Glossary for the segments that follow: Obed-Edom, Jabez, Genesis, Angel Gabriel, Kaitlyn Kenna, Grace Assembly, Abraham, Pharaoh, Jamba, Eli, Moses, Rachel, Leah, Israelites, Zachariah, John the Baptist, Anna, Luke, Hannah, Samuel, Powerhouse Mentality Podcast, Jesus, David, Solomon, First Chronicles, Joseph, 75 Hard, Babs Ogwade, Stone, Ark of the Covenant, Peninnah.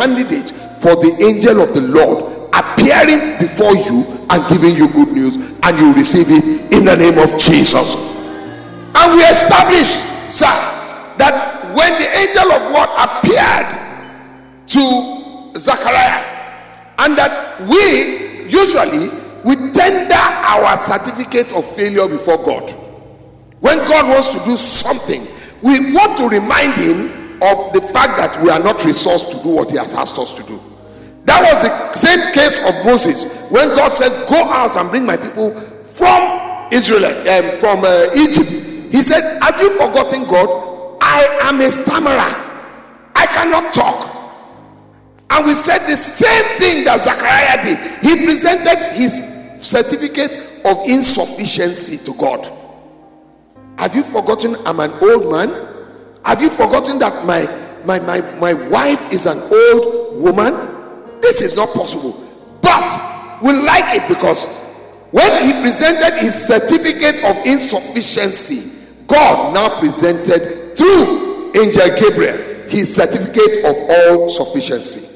candidate for the angel of the Lord appearing before you and giving you good news, and you receive it in the name of Jesus. And we established, sir, that when the angel of God appeared to Zachariah, and that we usually tender our certificate of failure before God. When God wants to do something, we want to remind him of the fact that we are not resourced to do what he has asked us to do. That was the same case of Moses, when God said, go out and bring my people from Israel, from Egypt. He said, have you forgotten God? I am a stammerer. I cannot talk. And we said the same thing that Zachariah did. He presented his certificate of insufficiency to God. Have you forgotten I'm an old man? Have you forgotten that my wife is an old woman? This is not possible. But we like it because when he presented his certificate of insufficiency, God now presented through Angel Gabriel his certificate of all sufficiency.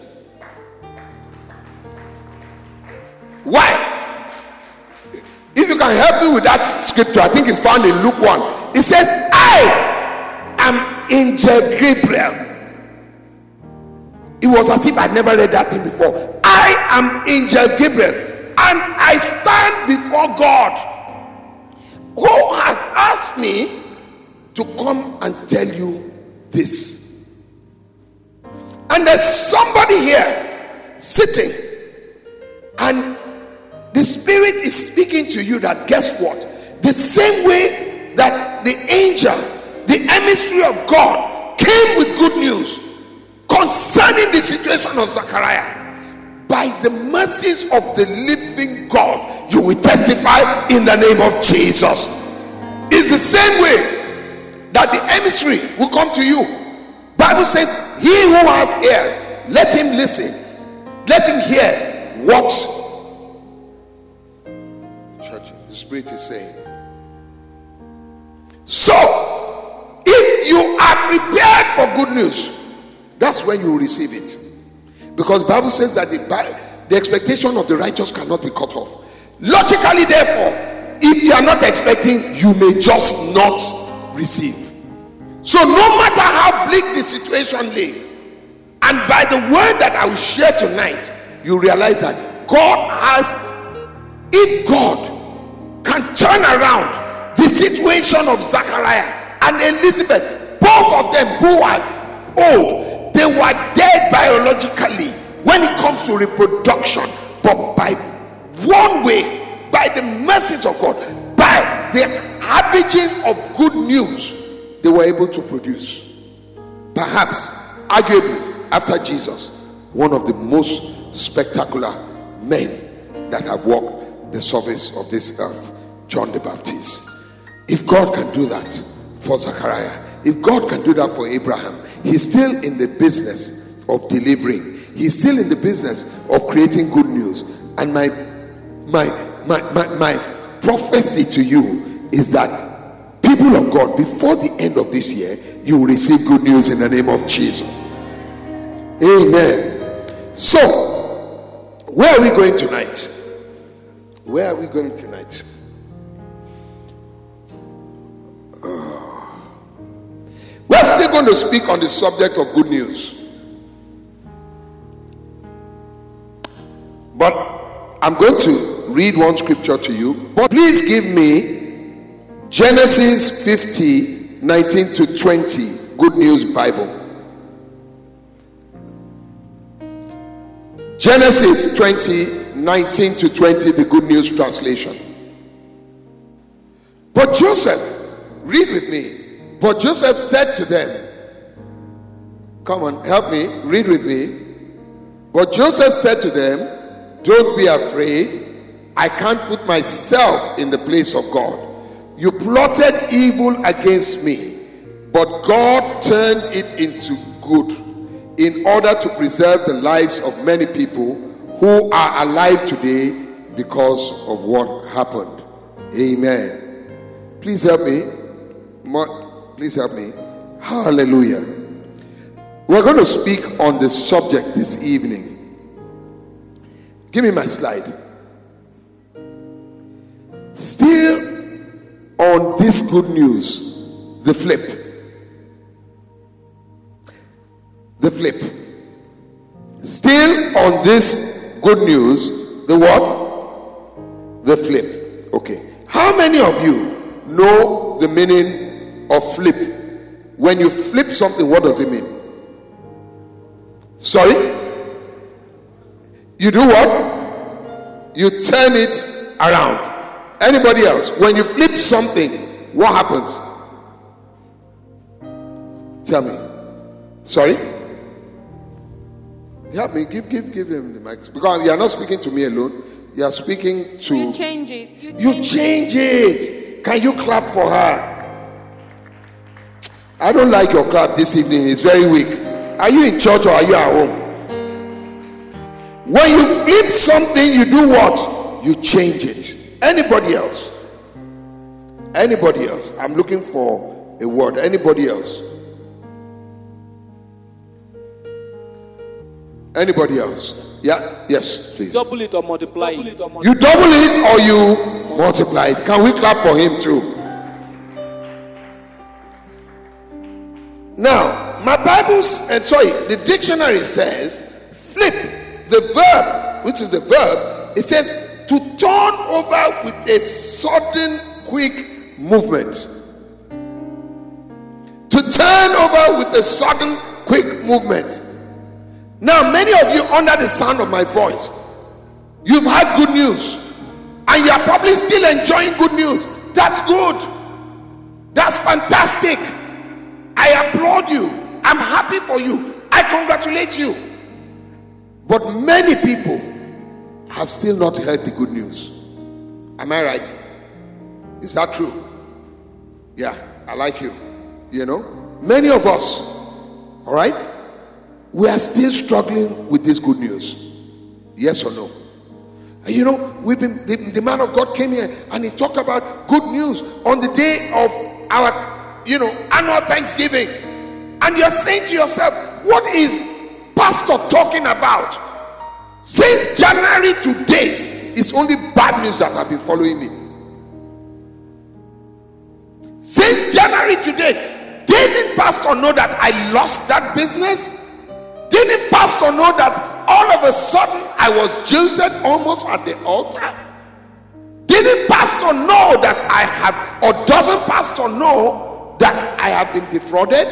Why? If you can help me with that scripture, I think it's found in Luke 1. It says, I am Angel Gabriel. It was as if I never read that thing before. I am Angel Gabriel, and I stand before God, who has asked me to come and tell you this. And there's somebody here sitting, and the Spirit is speaking to you that, guess what? The same way that the angel, the emissary of God, came with good news concerning the situation of Zachariah, by the mercies of the living God, you will testify in the name of Jesus. It's the same way that the emissary will come to you. Bible says, he who has ears, let him listen. Let him hear what the Spirit is saying. So, if you are prepared for good news, that's when you receive it. Because the Bible says that the expectation of the righteous cannot be cut off. Logically, therefore, if you are not expecting, you may just not receive. So, no matter how bleak the situation lay, and by the word that I will share tonight, you realize that God has, if God can turn around the situation of Zachariah and Elizabeth, both of them who are old, they were dead biologically when it comes to reproduction, but by one way, by the mercies of God, by the harbinging of good news, they were able to produce, perhaps, arguably, after Jesus, one of the most spectacular men that have walked the surface of this earth, John the Baptist. If God can do that for Zachariah, if God can do that for Abraham, he's still in the business of delivering. He's still in the business of creating good news. And my prophecy to you is that, people of God, before the end of this year, you will receive good news in the name of Jesus. Amen. So, where are we going tonight? Where are we going tonight? We're still going to speak on the subject of good news, but I'm going to read one scripture to you. But please give me Genesis 50:19-20 Good News Bible. Genesis 20:19-20, the Good News Translation. But Joseph, read with me. But Joseph said to them, come on, help me, read with me. But Joseph said to them, don't be afraid. I can't put myself in the place of God. You plotted evil against me, but God turned it into good in order to preserve the lives of many people who are alive today because of what happened. Amen. Please help me. Please help me. Hallelujah. We're going to speak on this subject this evening. Give me my slide. Still on this good news, the flip. The flip. Still on this good news, the what? The flip. Okay. How many of you know the meaning of flip? When you flip something, what does it mean? Sorry? You do what? You turn it around. Anybody else? When you flip something, what happens? Tell me. Sorry? Help me. Give him the mic. Because you are not speaking to me alone. You are speaking to... You change it. You change it. Can you clap for her? I don't like your clap this evening. It's very weak. Are you in church or are you at home? When you flip something, you do what? You change it. Anybody else? Anybody else? I'm looking for a word. Anybody else? Anybody else? Yeah? Yes, please. Double it or multiply it. You double it or you multiply it. Can we clap for him too? Now, my Bible's, the dictionary says, flip, the verb, which is a verb, it says to turn over with a sudden quick movement. To turn over with a sudden quick movement. Now, many of you under the sound of my voice, you've had good news, and you're probably still enjoying good news. That's good. That's fantastic. I applaud you. I'm happy for you. I congratulate you. But many people have still not heard the good news. Am I right? Is that true? Yeah, I like you. You know, many of us, all right, we are still struggling with this good news. Yes or no? And you know, the man of God came here and he talked about good news on the day of our annual Thanksgiving, and you're saying to yourself, what is pastor talking about? Since January to date, it's only bad news that have been following me. Since January to date, didn't pastor know that I lost that business? Didn't pastor know that all of a sudden I was jilted almost at the altar? Didn't pastor know that I have, or doesn't pastor know that I have been defrauded?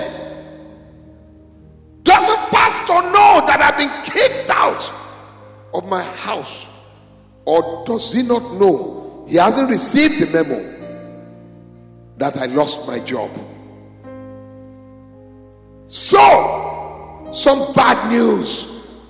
Doesn't pastor know that I've been kicked out of my house? Or does he not know? He hasn't received the memo that I lost my job. So, some bad news.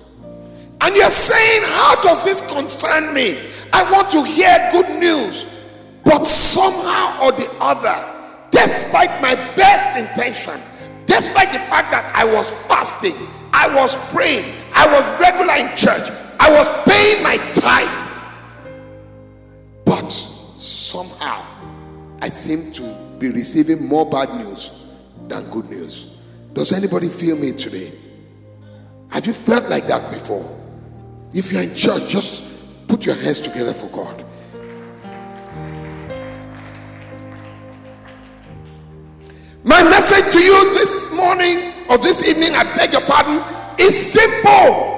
And you're saying, how does this concern me? I want to hear good news. But somehow or the other, despite my best intention, despite the fact that I was fasting, I was praying, I was regular in church, I was paying my tithe, but somehow I seem to be receiving more bad news than good news. Does anybody feel me today? Have you felt like that before? If you're in church, just put your hands together for God. My message to you this morning, or this evening, I beg your pardon, is simple.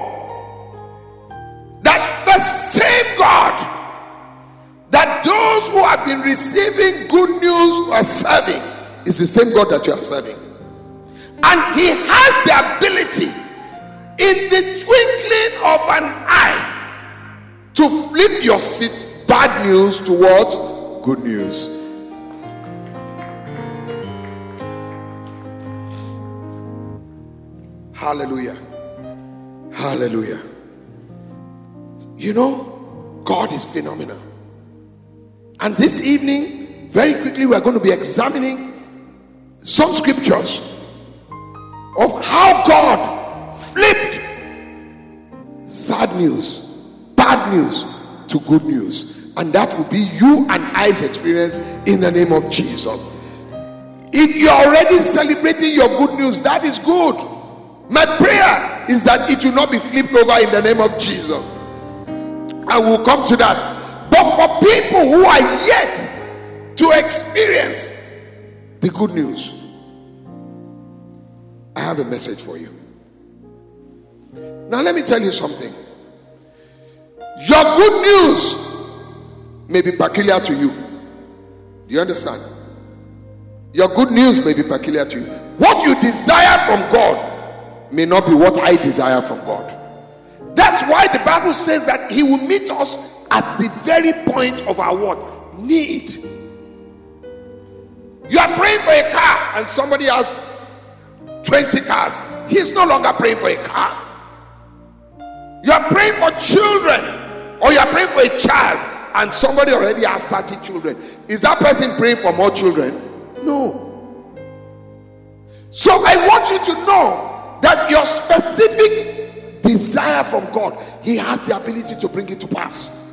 That the same God that those who have been receiving good news are serving is the same God that you are serving. And he has the ability in the twinkling of an eye to flip your bad news to what? Good news. Hallelujah. Hallelujah. You know, God is phenomenal. And this evening, very quickly, we are going to be examining some scriptures of how God flipped sad news, bad news to good news. And that will be you and I's experience in the name of Jesus. If you're already celebrating your good news, that is good. My prayer is that it will not be flipped over in the name of Jesus. I will come to that. But for people who are yet to experience the good news, I have a message for you. Now let me tell you something. Your good news may be peculiar to you. Do you understand? Your good news may be peculiar to you. What you desire from God may not be what I desire from God. That's why the Bible says that He will meet us at the very point of our what? Need. You are praying for a car and somebody has 20 cars. He's no longer praying for a car. You are praying for children, or you are praying for a child, and somebody already has 30 children. Is that person praying for more children? No. So I want you to know that your specific desire from God, He has the ability to bring it to pass.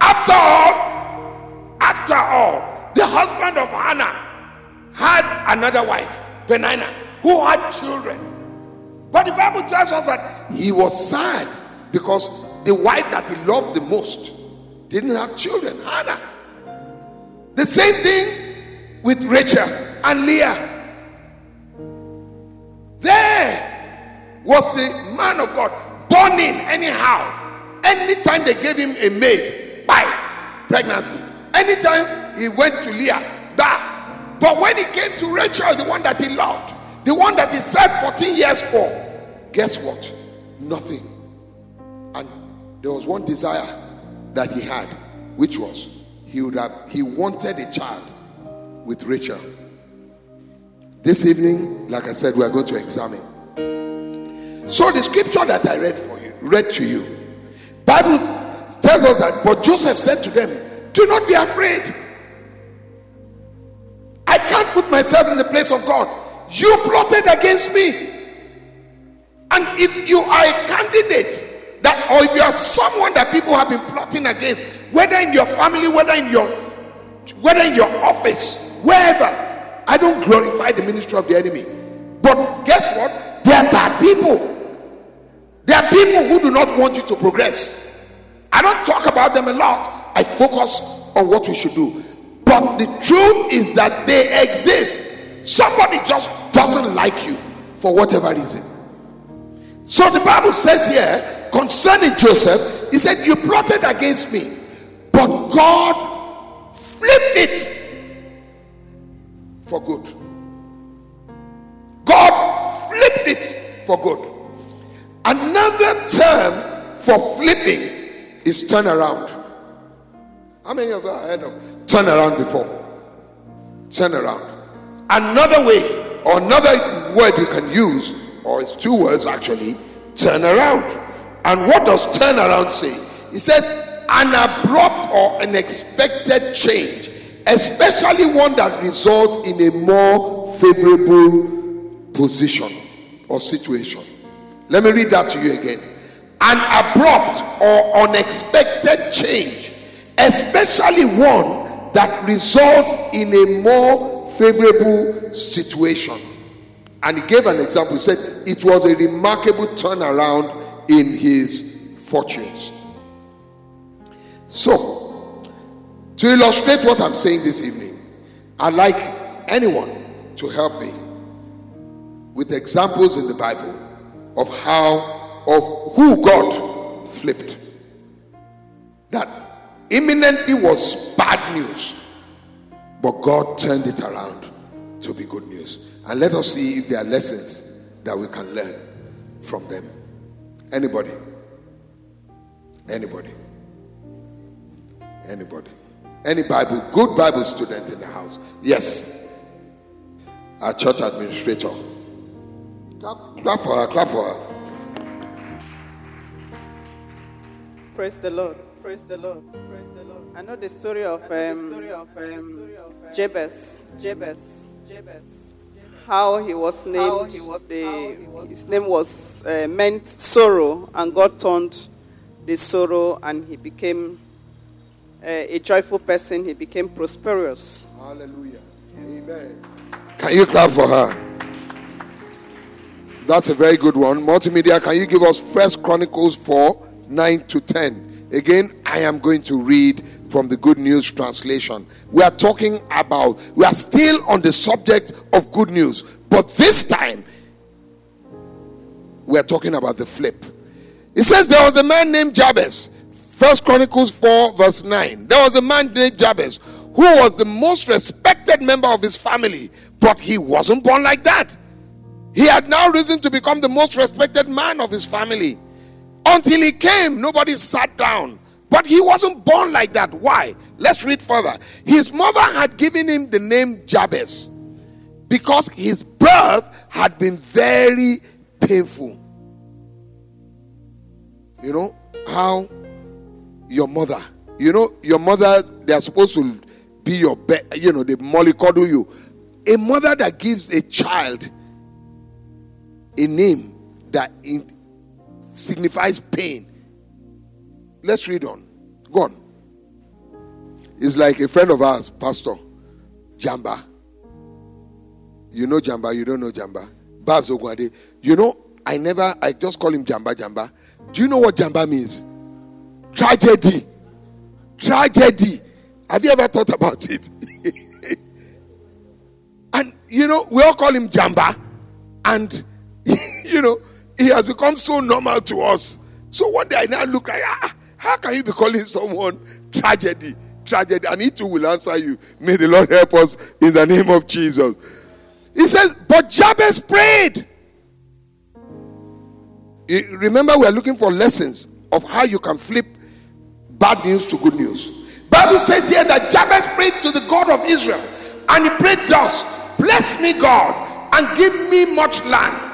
After all, the husband of Hannah had another wife, Peninnah, who had children. But the Bible tells us that he was sad because the wife that he loved the most didn't have children, Hannah. The same thing with Rachel and Leah. There was the man of God born in anyhow. Anytime they gave him a maid, by pregnancy. Anytime he went to Leah, bah. But when he came to Rachel, the one that he loved, the one that he served 14 years for, guess what? Nothing. And there was one desire that he had, which was he wanted a child with Rachel. This evening, like I said, we are going to examine. So the scripture that I read to you, Bible tells us that, but Joseph said to them, "Do not be afraid. I can't put myself in the place of God. You plotted against me. And if you are a candidate that, or if you are someone that people have been plotting against, whether in your family, whether in your office, wherever, I don't glorify the ministry of the enemy. But guess what? They are bad people. They are people who do not want you to progress. I don't talk about them a lot. I focus on what we should do. But the truth is that they exist. Somebody just doesn't like you for whatever reason." So the Bible says here concerning Joseph, he said, "You plotted against me, but God flipped it for good." God flipped it for good. Another term for flipping is turnaround. How many of you have heard of turnaround before? Turnaround. Another way, or another word you can use, or it's two words actually, turn around. And what does turn around say? It says an abrupt or unexpected change, especially one that results in a more favorable position or situation. Let me read that to you again. An abrupt or unexpected change, especially one that results in a more favorable situation. And he gave an example. He said it was a remarkable turnaround in his fortunes. So, to illustrate what I'm saying this evening, I'd like anyone to help me with examples in the Bible of who God flipped. That imminently was bad news, but God turned it around to be good news. And let us see if there are lessons that we can learn from them. Anybody? Anybody? Anybody? Any Bible? Good Bible student in the house? Yes. Our church administrator. Clap for her. Clap for her. Praise the Lord. Praise the Lord. Praise the Lord. I know the story of Jabez. How he was named. His name was meant sorrow, and God turned the sorrow, and he became a joyful person. He became prosperous. Hallelujah. Amen. Can you clap for her? That's a very good one. Multimedia, can you give us First Chronicles 4:9-10? Again, I am going to read from the Good News Translation. We are still on the subject of good news, but this time we are talking about the flip. It says there was a man named Jabez. First Chronicles 4:9. There was a man named Jabez who was the most respected member of his family, but he wasn't born like that. He had now risen to become the most respected man of his family. Until he came, nobody sat down. But he wasn't born like that. Why? Let's read further. His mother had given him the name Jabez because his birth had been very painful. You know how your mother, they are supposed to be your best, they mollycoddle you. A mother that gives a child a name that signifies pain. Let's read on. Go on. It's like a friend of ours, Pastor Jamba. You know Jamba, you don't know Jamba. Babs Ogwade. I just call him Jamba. Do you know what Jamba means? Tragedy. Have you ever thought about it? And we all call him Jamba. And he has become so normal to us. So one day I now look like, how can you be calling someone tragedy? And he too will answer you. May the Lord help us in the name of Jesus. He says, but Jabez prayed. Remember, we are looking for lessons of how you can flip bad news to good news. Bible says here that Jabez prayed to the God of Israel, and he prayed thus: bless me, God, and give me much land.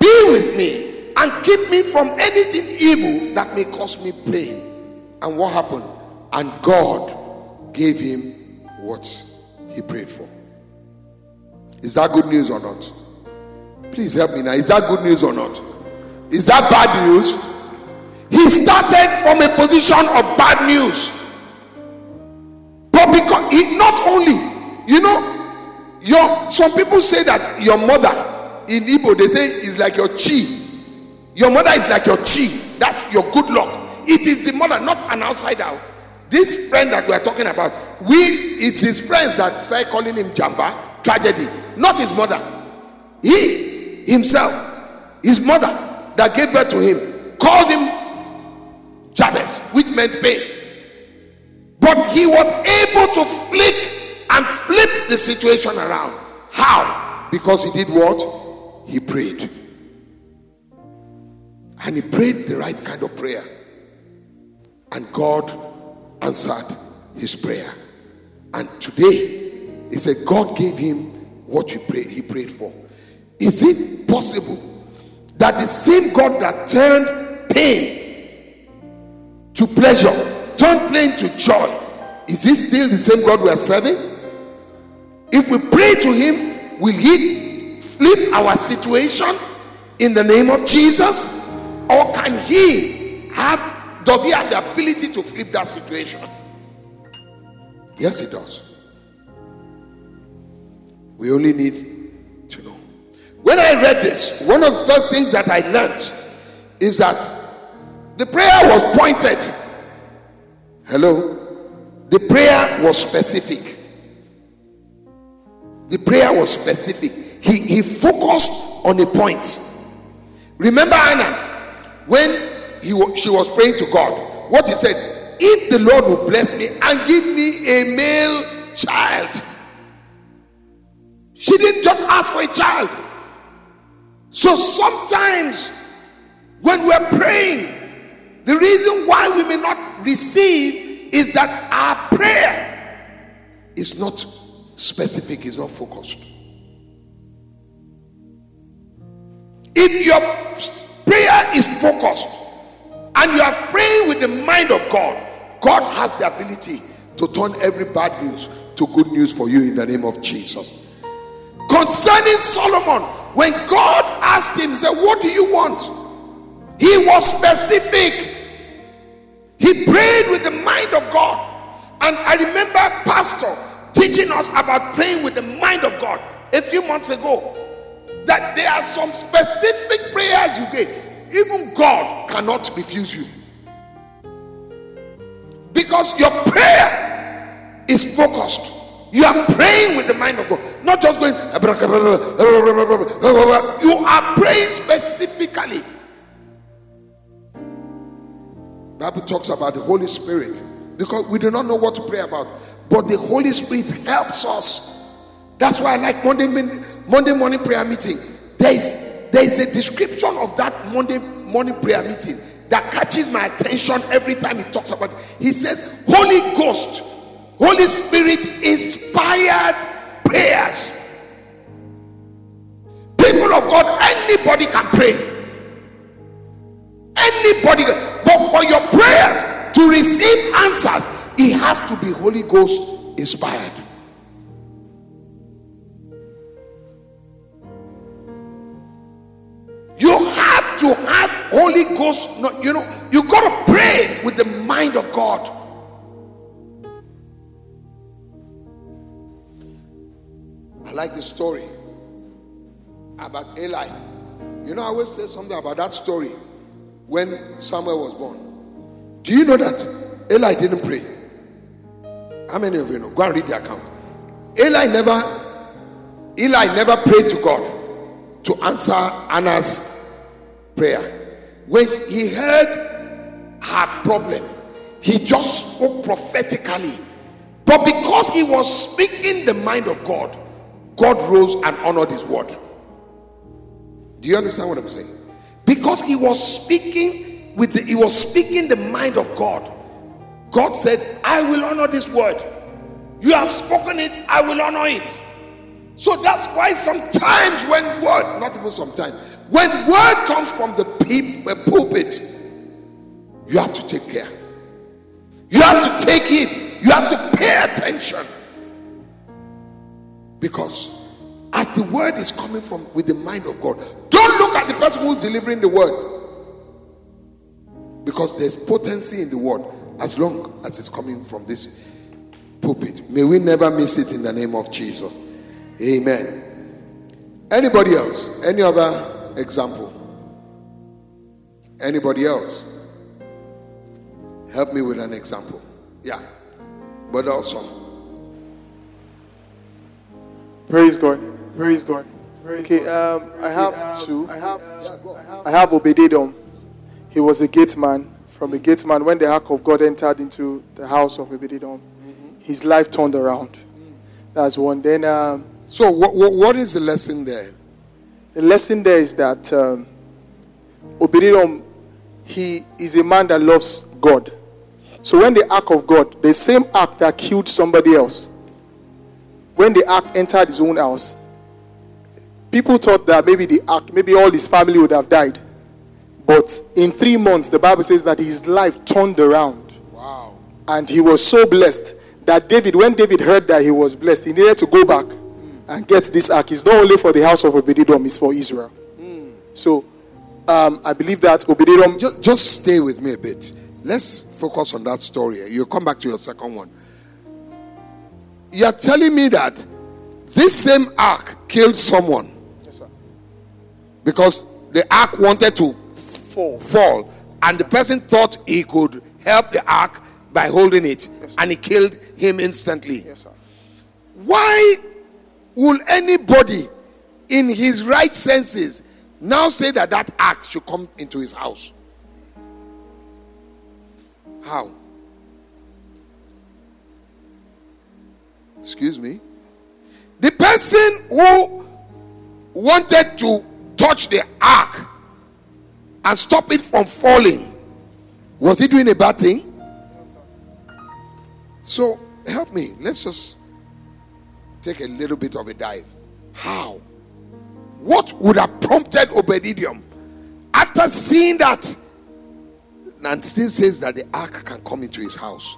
Be with me and keep me from anything evil that may cause me pain. And what happened? And God gave him what he prayed for. Is that good news or not? Please help me now. Is that good news or not? Is that bad news? He started from a position of bad news. But because he not only, some people say that your mother in Igbo, they say is like your chi. Your mother is like your chi. That's your good luck. It is the mother, not an outsider. This friend that we are talking about, it's his friends that start calling him Jamba, tragedy, not his mother. He himself, his mother that gave birth to him, called him Jabez, which meant pain. But he was able to flip the situation around. How? Because he did what? He prayed. And he prayed the right kind of prayer. And God answered his prayer. And today, he said God gave him what he prayed for. Is it possible that the same God that turned pain to pleasure, turned pain to joy, is it still the same God we are serving? If we pray to him, will he flip our situation in the name of Jesus? Or does he have the ability to flip that situation? Yes, he does. We only need to know. When I read this, one of the first things that I learned is that the prayer was pointed. Hello? The prayer was specific. The prayer was specific. He focused on a point. Remember Anna? When she was praying to God, what he said, if the Lord will bless me and give me a male child. She didn't just ask for a child. So sometimes when we're praying, the reason why we may not receive is that our prayer is not specific, is not focused. If your prayer is focused and you are praying with the mind of God has the ability to turn every bad news to good news for you in the name of Jesus. Concerning Solomon, when God asked him, said, what do you want? He was specific. He prayed with the mind of God. And I remember a pastor teaching us about praying with the mind of God a few months ago. that there are some specific prayers you gave. Even God cannot refuse you, because your prayer is focused. You are praying with the mind of God, not just going. You are praying specifically. The Bible talks about the Holy Spirit, because we do not know what to pray about, but the Holy Spirit helps us. That's why I like Monday morning prayer meeting. There is a description of that Monday morning prayer meeting that catches my attention every time he talks about it. He says, Holy Ghost, Holy Spirit inspired prayers. People of God, anybody can pray. Anybody. But for your prayers to receive answers, it has to be Holy Ghost inspired. To have Holy Ghost, you got to pray with the mind of God. I like the story about Eli. I always say something about that story when Samuel was born. Do you know that Eli didn't pray? How many of you know? Go and read the account. Eli never prayed to God to answer Anna's prayer. When he heard her problem, he just spoke prophetically. But because he was speaking the mind of God, God rose and honored his word. Do you understand what I'm saying? Because he was speaking the mind of God, God said, I will honor this word. You have spoken it, I will honor it. So that's why sometimes when word comes from the pulpit, you have to take care. You have to take it. You have to pay attention. Because as the word is coming from with the mind of God, don't look at the person who's delivering the word. Because there's potency in the word as long as it's coming from this pulpit. May we never miss it in the name of Jesus. Amen. Anybody else? Any other example? Anybody else? Help me with an example. Yeah, but also. Praise God. Okay, I have two. I have Obed-Edom. He was a gate man. From a gate man, when the ark of God entered into the house of Obed-Edom, his life turned around. That's one. Then. So what is the lesson there? The lesson there is that Obed-Edom, he is a man that loves God. So when the ark of God, the same ark that killed somebody else, when the ark entered his own house, people thought that maybe all his family would have died. But in 3 months, the Bible says that his life turned around. Wow. And he was so blessed that when David heard that he was blessed, he needed to go back and get this ark. It's not only for the house of Obed-Edom, it's for Israel. So, I believe that Obed-Edom... Just stay with me a bit. Let's focus on that story. You'll come back to your second one. You're telling me that this same ark killed someone. Yes, sir. Because the ark wanted to fall. And the person thought he could help the ark by holding it. Yes, and he killed him instantly. Yes, sir. Why... will anybody in his right senses now say that ark should come into his house? How? Excuse me? The person who wanted to touch the ark and stop it from falling, was he doing a bad thing? So, help me. Let's just take a little bit of a dive. How? What would have prompted Obed-Edom, after seeing that, and still says that the ark can come into his house?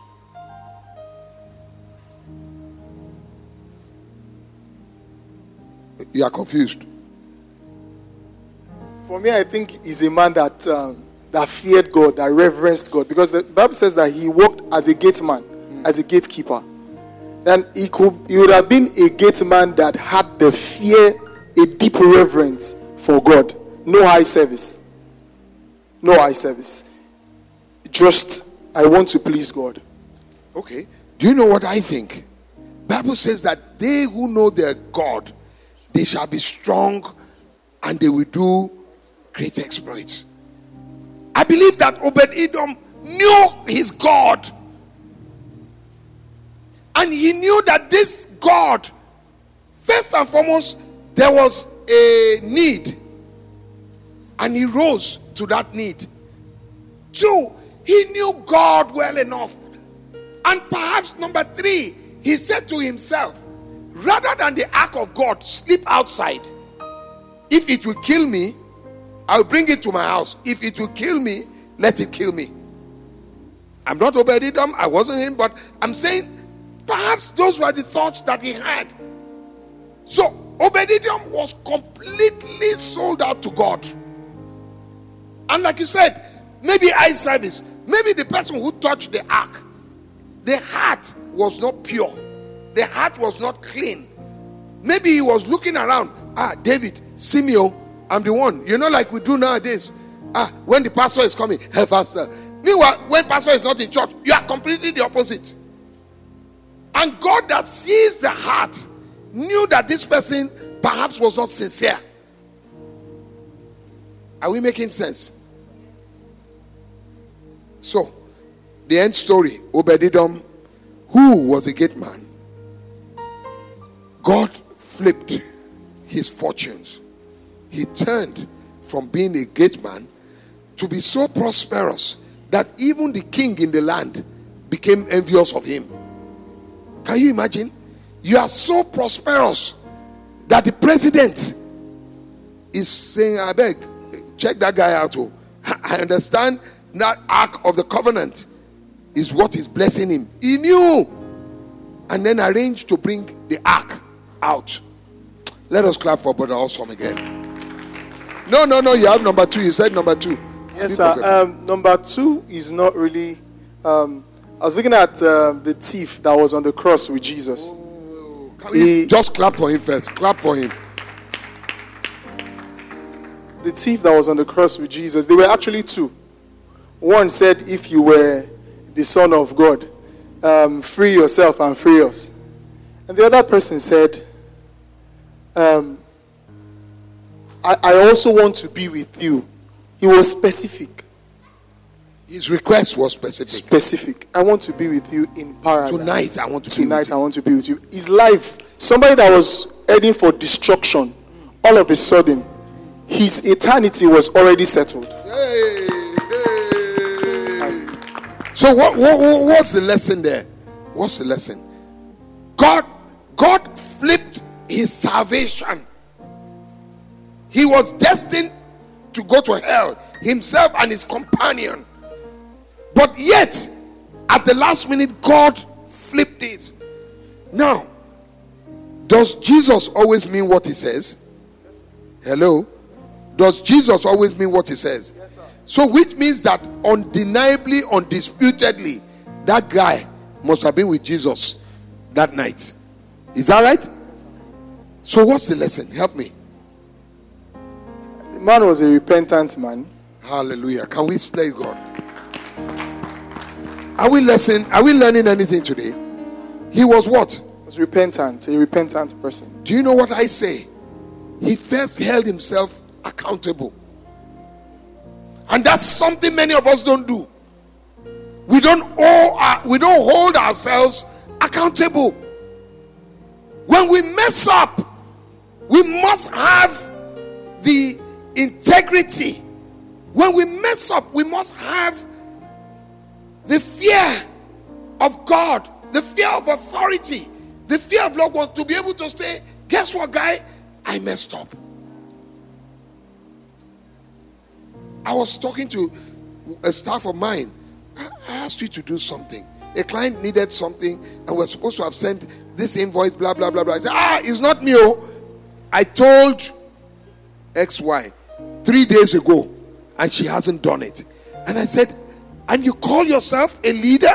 You are confused. For me, I think he's a man that feared God, that reverenced God, because the Bible says that he worked as a gateman, as a gatekeeper. Then he would have been a gate man that had the fear a deep reverence for God. No eye service. No eye service. Just, I want to please God. Okay. Do you know what I think? Bible says that they who know their God, they shall be strong and they will do great exploits. I believe that Obed-Edom knew his God. And he knew that this God, first and foremost, there was a need. And he rose to that need. Two, he knew God well enough. And perhaps number three, he said to himself, rather than the ark of God sleep outside, if it will kill me, I'll bring it to my house. If it will kill me, let it kill me. I'm not Obed-Edom, I wasn't him, but I'm saying perhaps those were the thoughts that he had. So Obed-Edom was completely sold out to God. And like you said, maybe eye service, maybe the person who touched the ark, the heart was not pure, the heart was not clean. Maybe he was looking around. David, see me, I'm the one. You know, like we do nowadays. When the pastor is coming, hey pastor. Meanwhile, when pastor is not in church, you are completely the opposite. And God that sees the heart knew that this person perhaps was not sincere. Are we making sense? So, the end story, Obed-Edom, who was a gate man, God flipped his fortunes. He turned from being a gate man to be so prosperous that even the king in the land became envious of him. Can you imagine? You are so prosperous that the president is saying, I beg, check that guy out. I understand that Ark of the Covenant is what is blessing him. He knew. And then arranged to bring the Ark out. Let us clap for Brother Awesome again. No, you have number two. You said number two. Yes, sir. Number two is not really... I was looking at the thief that was on the cross with Jesus. Oh, just clap for him first. Clap for him. The thief that was on the cross with Jesus. They were actually two. One said, if you were the Son of God, free yourself and free us. And the other person said, I also want to be with you. He was specific. His request was specific. I want to be with you in paradise. Tonight I want to be with you. His life, somebody that was heading for destruction, all of a sudden, his eternity was already settled. Hey. So what's the lesson there? What's the lesson? God flipped his salvation. He was destined to go to hell, himself and his companion. But yet, at the last minute, God flipped it. Now, does Jesus always mean what he says? Hello? Does Jesus always mean what he says? Yes, sir. So, which means that undeniably, undisputedly, that guy must have been with Jesus that night. Is that right? So, what's the lesson? Help me. The man was a repentant man. Hallelujah. Can we slay God? Are we learning anything today? He was what? He was repentant, a repentant person. Do you know what I say? He first held himself accountable. And that's something many of us don't do. We don't hold ourselves accountable. When we mess up, we must have the integrity. When we mess up, we must have the fear of God, the fear of authority, the fear of loved ones, to be able to say, guess what, guy? I messed up. I was talking to a staff of mine. I asked you to do something. A client needed something and we're supposed to have sent this invoice, blah, blah, blah, blah. I said, it's not me. I told XY 3 days ago and she hasn't done it. And I said, and you call yourself a leader?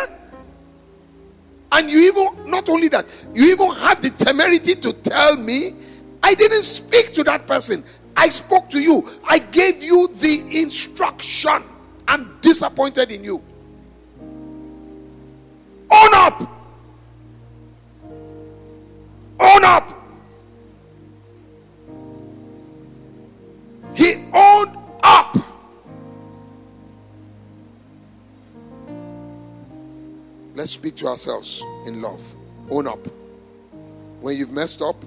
And you even, not only that, you even have the temerity to tell me I didn't speak to that person. I spoke to you. I gave you the instruction. I'm disappointed in you. Own up. Own up. He owned up. Let's speak to ourselves in love. Own up. When you've messed up,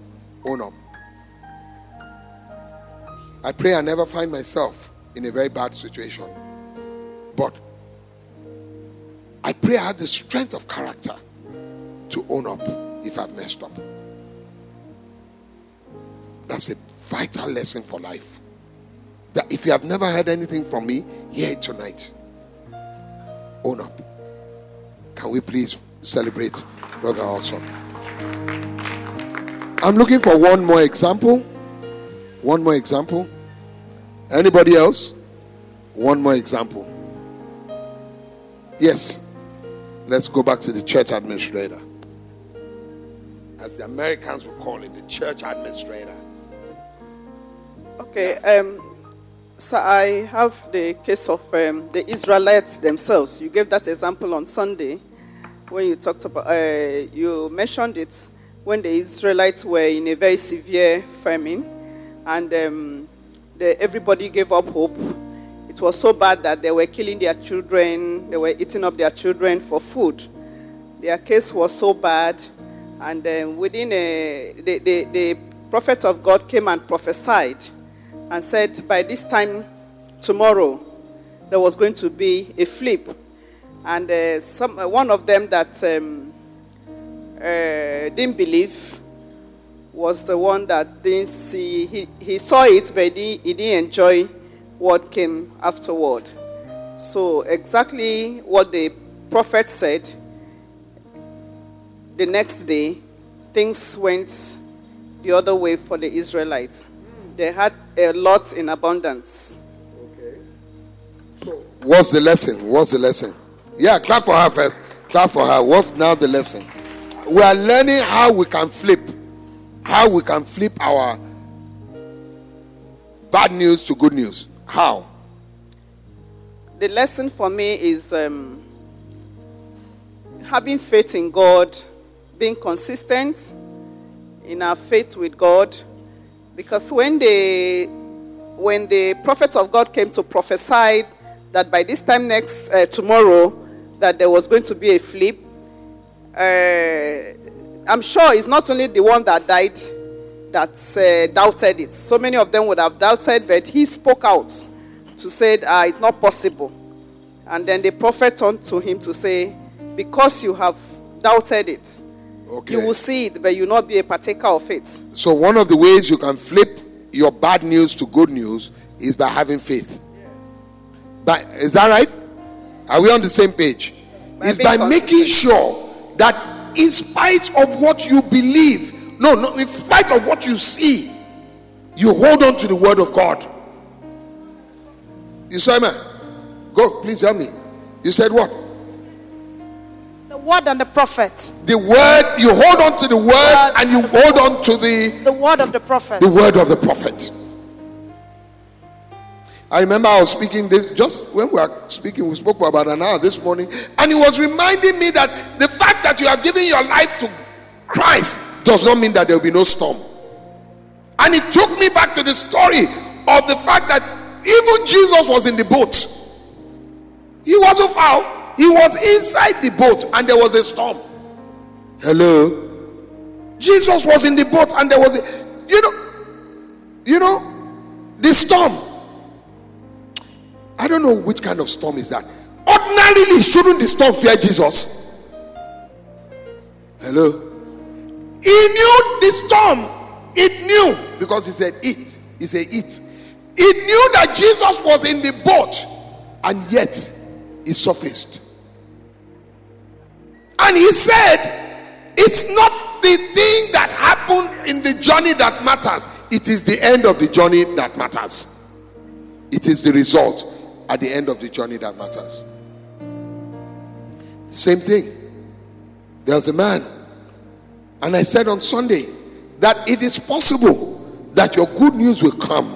own up. I pray I never find myself in a very bad situation. But I pray I have the strength of character to own up if I've messed up. That's a vital lesson for life. That if you have never heard anything from me, hear it tonight. Own up. Can we please celebrate Brother Olson? I'm looking for one more example. One more example. Anybody else? One more example. Yes. Let's go back to the church administrator. As the Americans would call it, the church administrator. Okay. So I have the case of the Israelites themselves. You gave that example on Sunday when you talked about, you mentioned it when the Israelites were in a very severe famine. And everybody gave up hope. It was so bad that they were killing their children. They were eating up their children for food. Their case was so bad. And then the prophet of God came and prophesied and said, by this time tomorrow, there was going to be a flip. And one of them that didn't believe was the one that didn't see, he saw it, but he didn't enjoy what came afterward. So exactly what the prophet said, the next day, things went the other way for the Israelites. They had a lot in abundance. Okay. So what's the lesson? What's the lesson? Yeah, clap for her first. Clap for her. What's now the lesson? We are learning how we can flip. How we can flip our bad news to good news. How? The lesson for me is having faith in God, being consistent in our faith with God. Because when the prophet of God came to prophesy that by this time tomorrow, that there was going to be a flip, I'm sure it's not only the one that died that doubted it. So many of them would have doubted, but he spoke out to say, it's not possible. And then the prophet turned to him to say, because you have doubted it, okay, you will see it, but you will not be a partaker of it. So one of the ways you can flip your bad news to good news is by having faith. Yes. But is that right? Are we on the same page? It's by making sure that in spite of what you believe, in spite of what you see, you hold on to the word of God. You saw me? Go, please help me. You said what? The word and the prophet. The word, you hold on to the word and you hold on to the word of the prophet. The word of the prophet. I remember I was speaking this, just when we spoke for about an hour this morning, and he was reminding me that the fact that you have given your life to Christ does not mean that there will be no storm. And it took me back to the story of the fact that even Jesus was in the boat. He wasn't out. He was inside the boat and there was a storm. Hello? Jesus was in the boat and there was the storm. I don't know which kind of storm is that. Ordinarily, shouldn't the storm fear Jesus? Hello? He knew the storm. It knew. Because he said it. He said it. It knew that Jesus was in the boat. And yet, it surfaced. And he said, it's not the thing that happened in the journey that matters. It is the end of the journey that matters. It is the result. At the end of the journey that matters. Same thing. There's a man, and I said on Sunday that it is possible that your good news will come.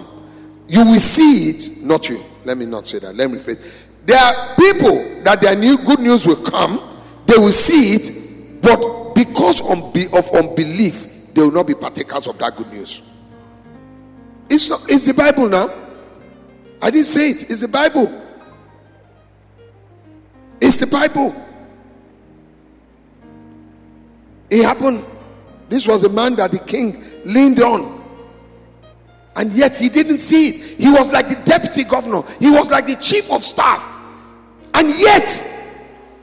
You will see it, not you. Let me not say that. Let me rephrase. There are people that their new good news will come. They will see it, but because of unbelief, they will not be partakers of that good news. It's not. It's the Bible now. I didn't say it. It's the Bible. It's the Bible. It happened. This was a man that the king leaned on. And yet he didn't see it. He was like the deputy governor. He was like the chief of staff. And yet,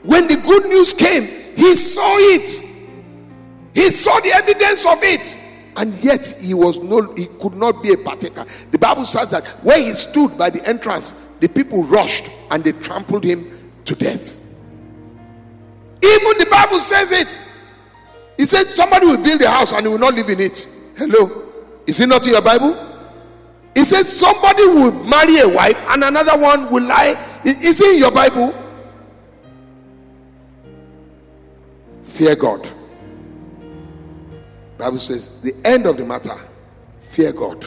when the good news came, he saw it. He saw the evidence of it. And yet he could not be a partaker. The Bible says that where he stood by the entrance, the people rushed and they trampled him to death. Even the Bible says it. He said somebody will build a house and he will not live in it. Hello? Is it not in your Bible? He said somebody would marry a wife and another one will lie. Is it in your Bible? Fear God. The Bible says the end of the matter, fear God.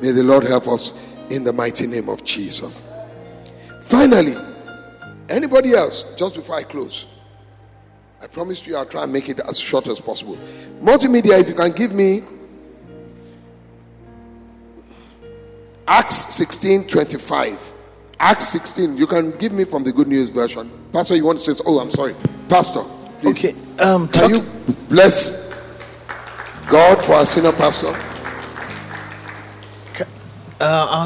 May the Lord help us in the mighty name of Jesus. Finally, anybody else, just before I close, I promised you I'll try and make it as short as possible. Multimedia, if you can give me Acts 16:25. Acts 16. You can give me from the Good News Version. Pastor, you want to say? Oh, I'm sorry, Pastor. Please. Okay. Can you bless God for our senior pastor?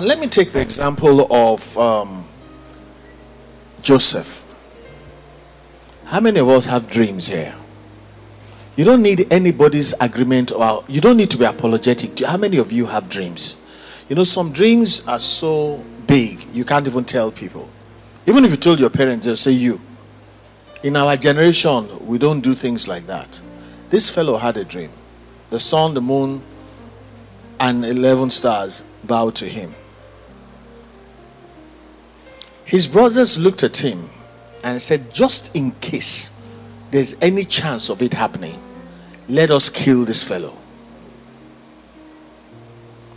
Let me take the example of Joseph. How many of us have dreams here? You don't need anybody's agreement, or you don't need to be apologetic. How many of you have dreams? You know, some dreams are so big, you can't even tell people. Even if you told your parents, they'll say you. In our generation, we don't do things like that. This fellow had a dream. The sun, the moon, and 11 stars bowed to him. His brothers looked at him and said, just in case there's any chance of it happening, let us kill this fellow.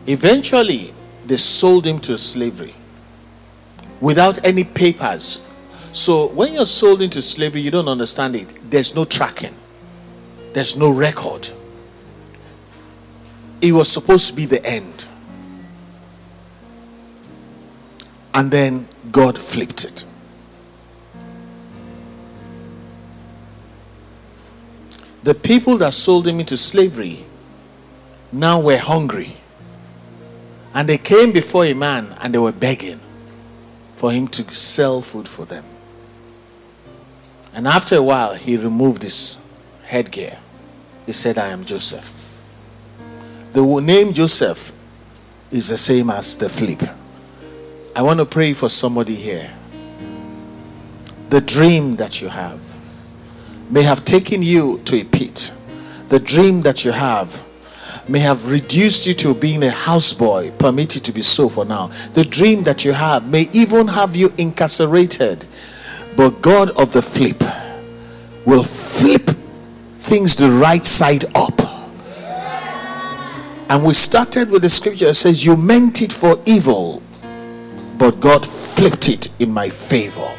Eventually, they sold him to slavery without any papers. So when you're sold into slavery, you don't understand it. There's no tracking. There's no record. It was supposed to be the end. And then God flipped it. The people that sold him into slavery now were hungry. And they came before a man and they were begging for him to sell food for them. And after a while, he removed his headgear. He said, I am Joseph. The name Joseph is the same as the flip. I want to pray for somebody here. The dream that you have may have taken you to a pit. The dream that you have may have reduced you to being a houseboy, permitted to be so for now. The dream that you have may even have you incarcerated. But God of the flip will flip things the right side up. And we started with the scripture that says, you meant it for evil, but God flipped it in my favor.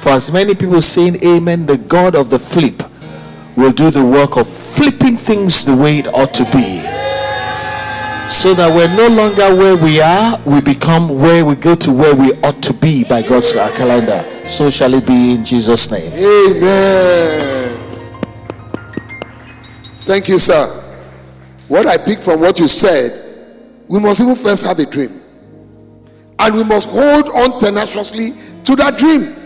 For as many people saying amen, the God of the flip will do the work of flipping things the way it ought to be, so that we're no longer where we are, we become where we go to where we ought to be by God's calendar. So shall it be in Jesus' name. Amen. Thank you, sir. What I picked from what you said, we must even first have a dream. And we must hold on tenaciously to that dream.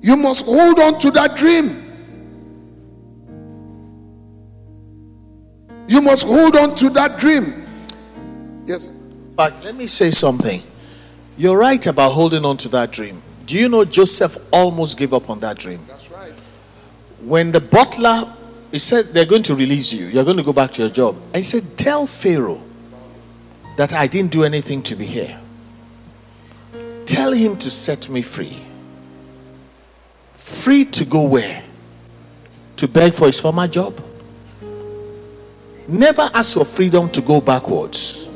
You must hold on to that dream. You must hold on to that dream. Yes. But let me say something. You're right about holding on to that dream. Do you know Joseph almost gave up on that dream? That's right. When the butler, he said, they're going to release you. You're going to go back to your job. And he said, tell Pharaoh that I didn't do anything to be here. Tell him to set me free. Free to go where? To beg for his former job? Never ask for freedom to go backwards.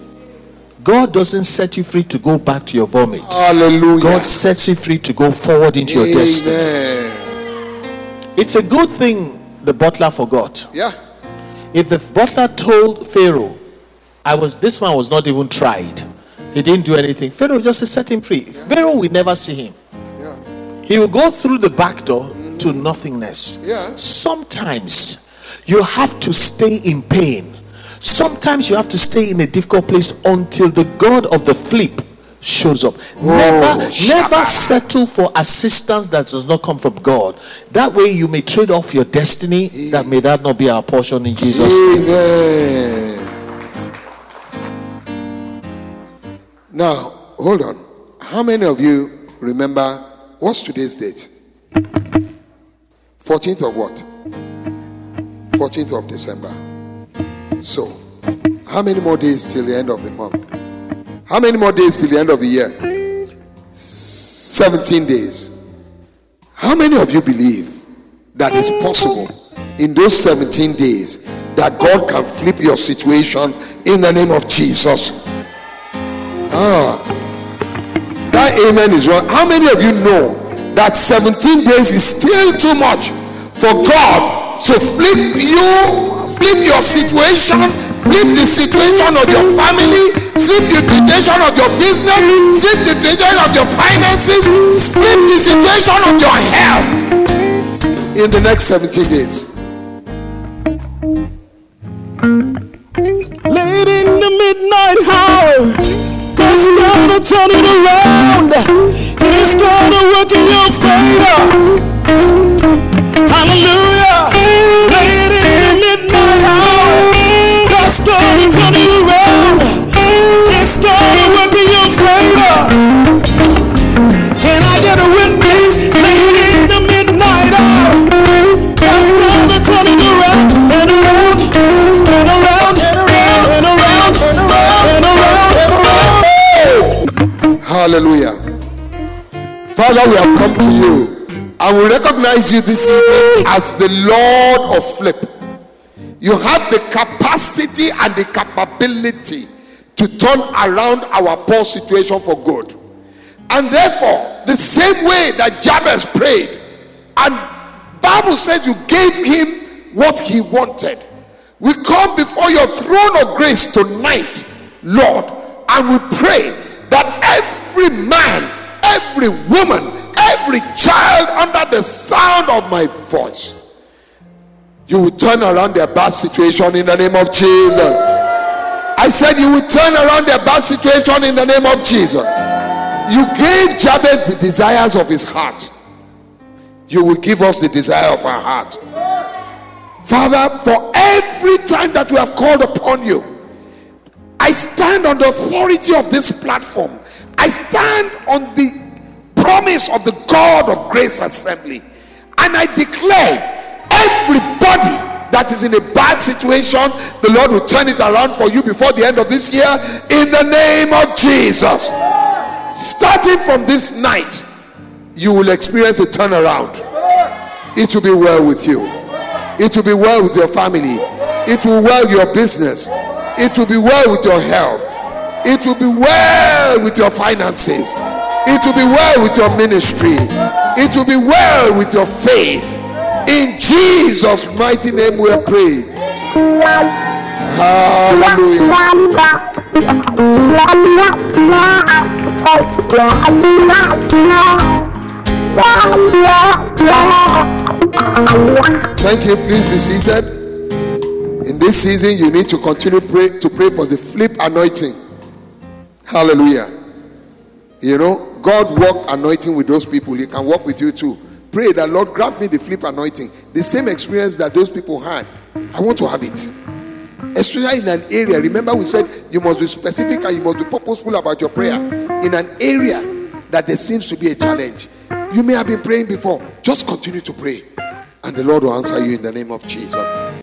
God doesn't set you free to go back to your vomit. Hallelujah. God sets you free to go forward into your destiny. It's a good thing the butler forgot. Yeah. If the butler told Pharaoh, this man was not even tried. He didn't do anything. Pharaoh just set him free. Yeah. Pharaoh will never see him. Yeah. He will go through the back door to nothingness. Yeah. Sometimes you have to stay in pain. Sometimes you have to stay in a difficult place until the God of the flip shows up. Never settle for assistance that does not come from God. That way you may trade off your destiny. That may that not be our portion in Jesus' name. Now, hold on. How many of you remember what's today's date? 14th of what? 14th of December. So, how many more days till the end of the month? How many more days till the end of the year? 17 days. How many of you believe that it's possible in those 17 days that God can flip your situation in the name of Jesus? That amen is wrong. How many of you know that 17 days is still too much for God to flip your situation, flip the situation of your family, flip the situation of your business, flip the situation of your finances, flip the situation of your health in the next 17 days? Late in the midnight hour, God's gonna turn it around. It is gonna work in your favor. Hallelujah. Late in the midnight hour, God's gonna turn it around. It's gonna work in your favor. Can I get a witness? Late in the midnight hour, God's gonna turn it around and around and around and around and around and around and around and around. Oh! Hallelujah. Father, we have come to you. I will recognize you this evening as the Lord of Flip. You have the capacity and the capability to turn around our poor situation for good. And therefore, the same way that Jabez prayed, and Bible says you gave him what he wanted. We come before your throne of grace tonight, Lord, and we pray that every man, every woman, every child under the sound of my voice, you will turn around their bad situation in the name of Jesus. I said you will turn around their bad situation in the name of Jesus. You gave Jabez the desires of his heart. You will give us the desire of our heart. Father, for every time that we have called upon you, I stand on the authority of this platform. I stand on the promise of the God of Grace Assembly, and I declare everybody that is in a bad situation, the Lord will turn it around for you before the end of this year in the name of Jesus. Starting from this night, you will experience a turnaround. It will be well with you. It will be well with your family. It will well with your business. It will be well with your health. It will be well with your finances. It will be well with your ministry. It will be well with your faith. In Jesus' mighty name we are praying. Hallelujah. Thank you. Please be seated. In this season, you need to continue to pray for the flip anointing. Hallelujah. You know, God walk anointing with those people. He can walk with you too. Pray that, Lord, grant me the flip anointing. The same experience that those people had, I want to have it. Especially in an area. Remember we said you must be specific and you must be purposeful about your prayer. In an area that there seems to be a challenge. You may have been praying before. Just continue to pray. And the Lord will answer you in the name of Jesus.